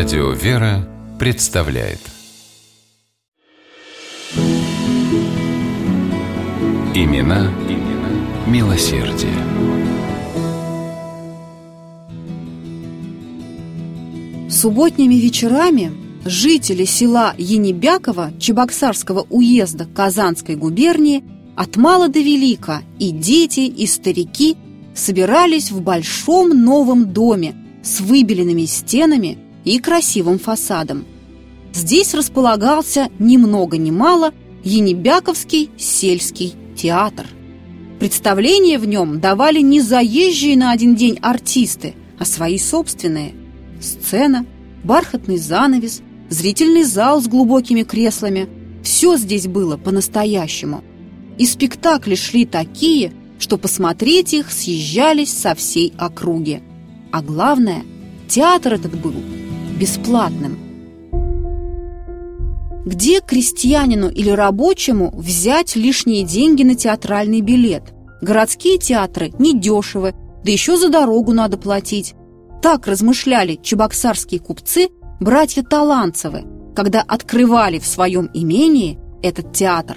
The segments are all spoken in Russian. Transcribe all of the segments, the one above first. Радио «Вера» представляет. Имена, имена милосердие. Субботними вечерами жители села Янибяково Чебоксарского уезда Казанской губернии от мала до велика и дети, и старики собирались в большом новом доме с выбеленными стенами и красивым фасадом. Здесь располагался ни много ни мало Янибяковский сельский театр. Представления в нем давали не заезжие на один день артисты, а свои собственные. Сцена, бархатный занавес, зрительный зал с глубокими креслами – все здесь было по-настоящему. И спектакли шли такие, что посмотреть их съезжались со всей округи. А главное, театр этот был бесплатным. Где крестьянину или рабочему взять лишние деньги на театральный билет? Городские театры недешевы, да еще за дорогу надо платить. Так размышляли чебоксарские купцы, братья Таланцевы, когда открывали в своем имении этот театр.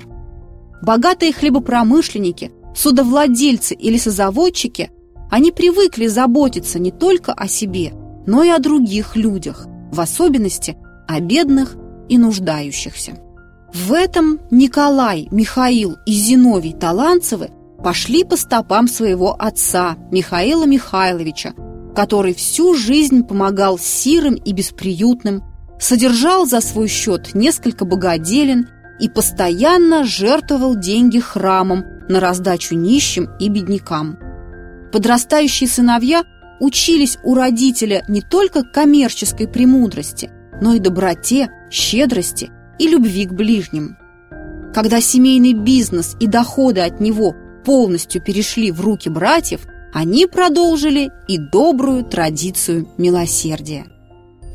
Богатые хлебопромышленники, судовладельцы или созаводчики, они привыкли заботиться не только о себе, но и о других людях, в особенности о бедных и нуждающихся. В этом Николай, Михаил и Зиновий Таланцевы пошли по стопам своего отца Михаила Михайловича, который всю жизнь помогал сирым и бесприютным, содержал за свой счет несколько богоделин и постоянно жертвовал деньги храмам на раздачу нищим и беднякам. Подрастающие сыновья учились у родителя не только коммерческой премудрости, но и доброте, щедрости и любви к ближним. Когда семейный бизнес и доходы от него полностью перешли в руки братьев, они продолжили и добрую традицию милосердия.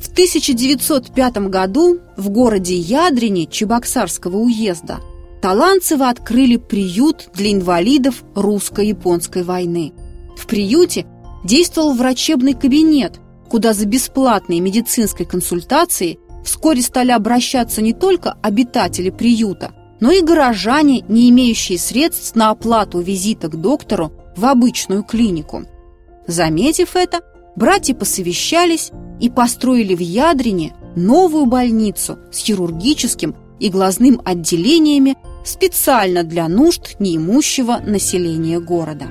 В 1905 году в городе Ядрине Чебоксарского уезда Таланцевы открыли приют для инвалидов русско-японской войны. В приюте действовал врачебный кабинет, куда за бесплатной медицинской консультацией вскоре стали обращаться не только обитатели приюта, но и горожане, не имеющие средств на оплату визита к доктору в обычную клинику. Заметив это, братья посовещались и построили в Ядрине новую больницу с хирургическим и глазным отделениями специально для нужд неимущего населения города.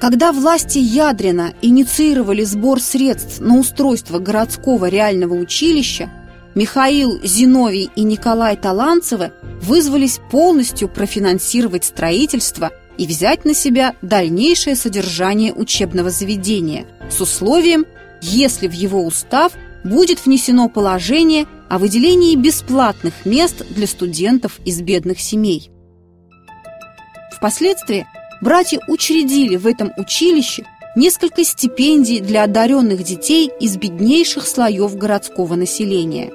Когда власти Ядрина инициировали сбор средств на устройство городского реального училища, Михаил, Зиновий и Николай Таланцевы вызвались полностью профинансировать строительство и взять на себя дальнейшее содержание учебного заведения с условием, если в его устав будет внесено положение о выделении бесплатных мест для студентов из бедных семей. Впоследствии братья учредили в этом училище несколько стипендий для одаренных детей из беднейших слоев городского населения.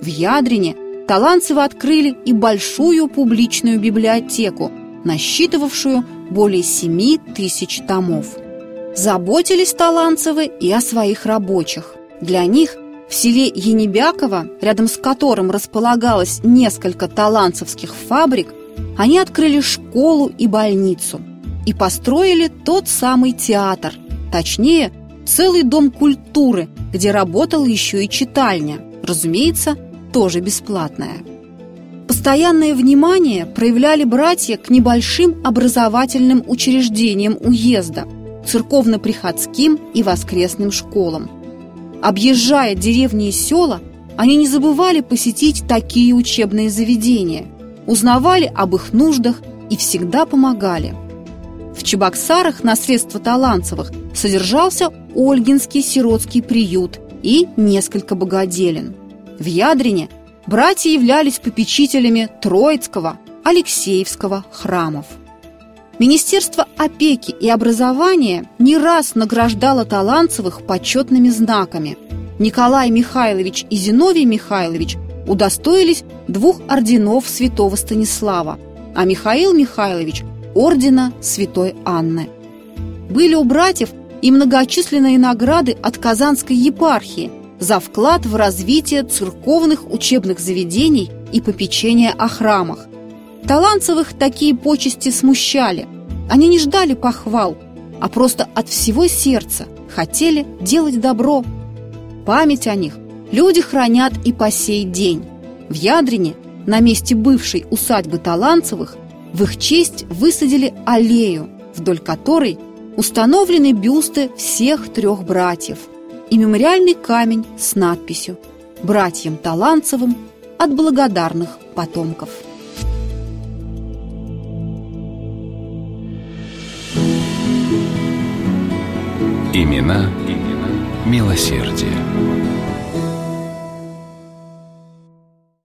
В Ядрине Таланцевы открыли и большую публичную библиотеку, насчитывавшую более 7000 томов. Заботились Таланцевы и о своих рабочих. Для них в селе Янибяково, рядом с которым располагалось несколько таланцевских фабрик, они открыли школу и больницу и построили тот самый театр, точнее, целый дом культуры, где работала еще и читальня, разумеется, тоже бесплатная. Постоянное внимание проявляли братья к небольшим образовательным учреждениям уезда, церковно-приходским и воскресным школам. Объезжая деревни и села, они не забывали посетить такие учебные заведения, узнавали об их нуждах и всегда помогали. В Чебоксарах на средства Таланцевых содержался Ольгинский сиротский приют и несколько богоделин. В Ядрине братья являлись попечителями Троицкого, Алексеевского храмов. Министерство опеки и образования не раз награждало Таланцевых почетными знаками. Николай Михайлович и Зиновий Михайлович удостоились 2 орденов святого Станислава, а Михаил Михайлович – ордена святой Анны. Были у братьев и многочисленные награды от Казанской епархии, за вклад в развитие церковных учебных заведений и попечение о храмах. Таланцевых такие почести смущали. Они не ждали похвал, а просто от всего сердца хотели делать добро. Память о них люди хранят и по сей день. В Ядрине, на месте бывшей усадьбы Таланцевых, в их честь высадили аллею, вдоль которой установлены бюсты всех трех братьев и мемориальный камень с надписью «Братьям Таланцевым от благодарных потомков». Имена милосердия.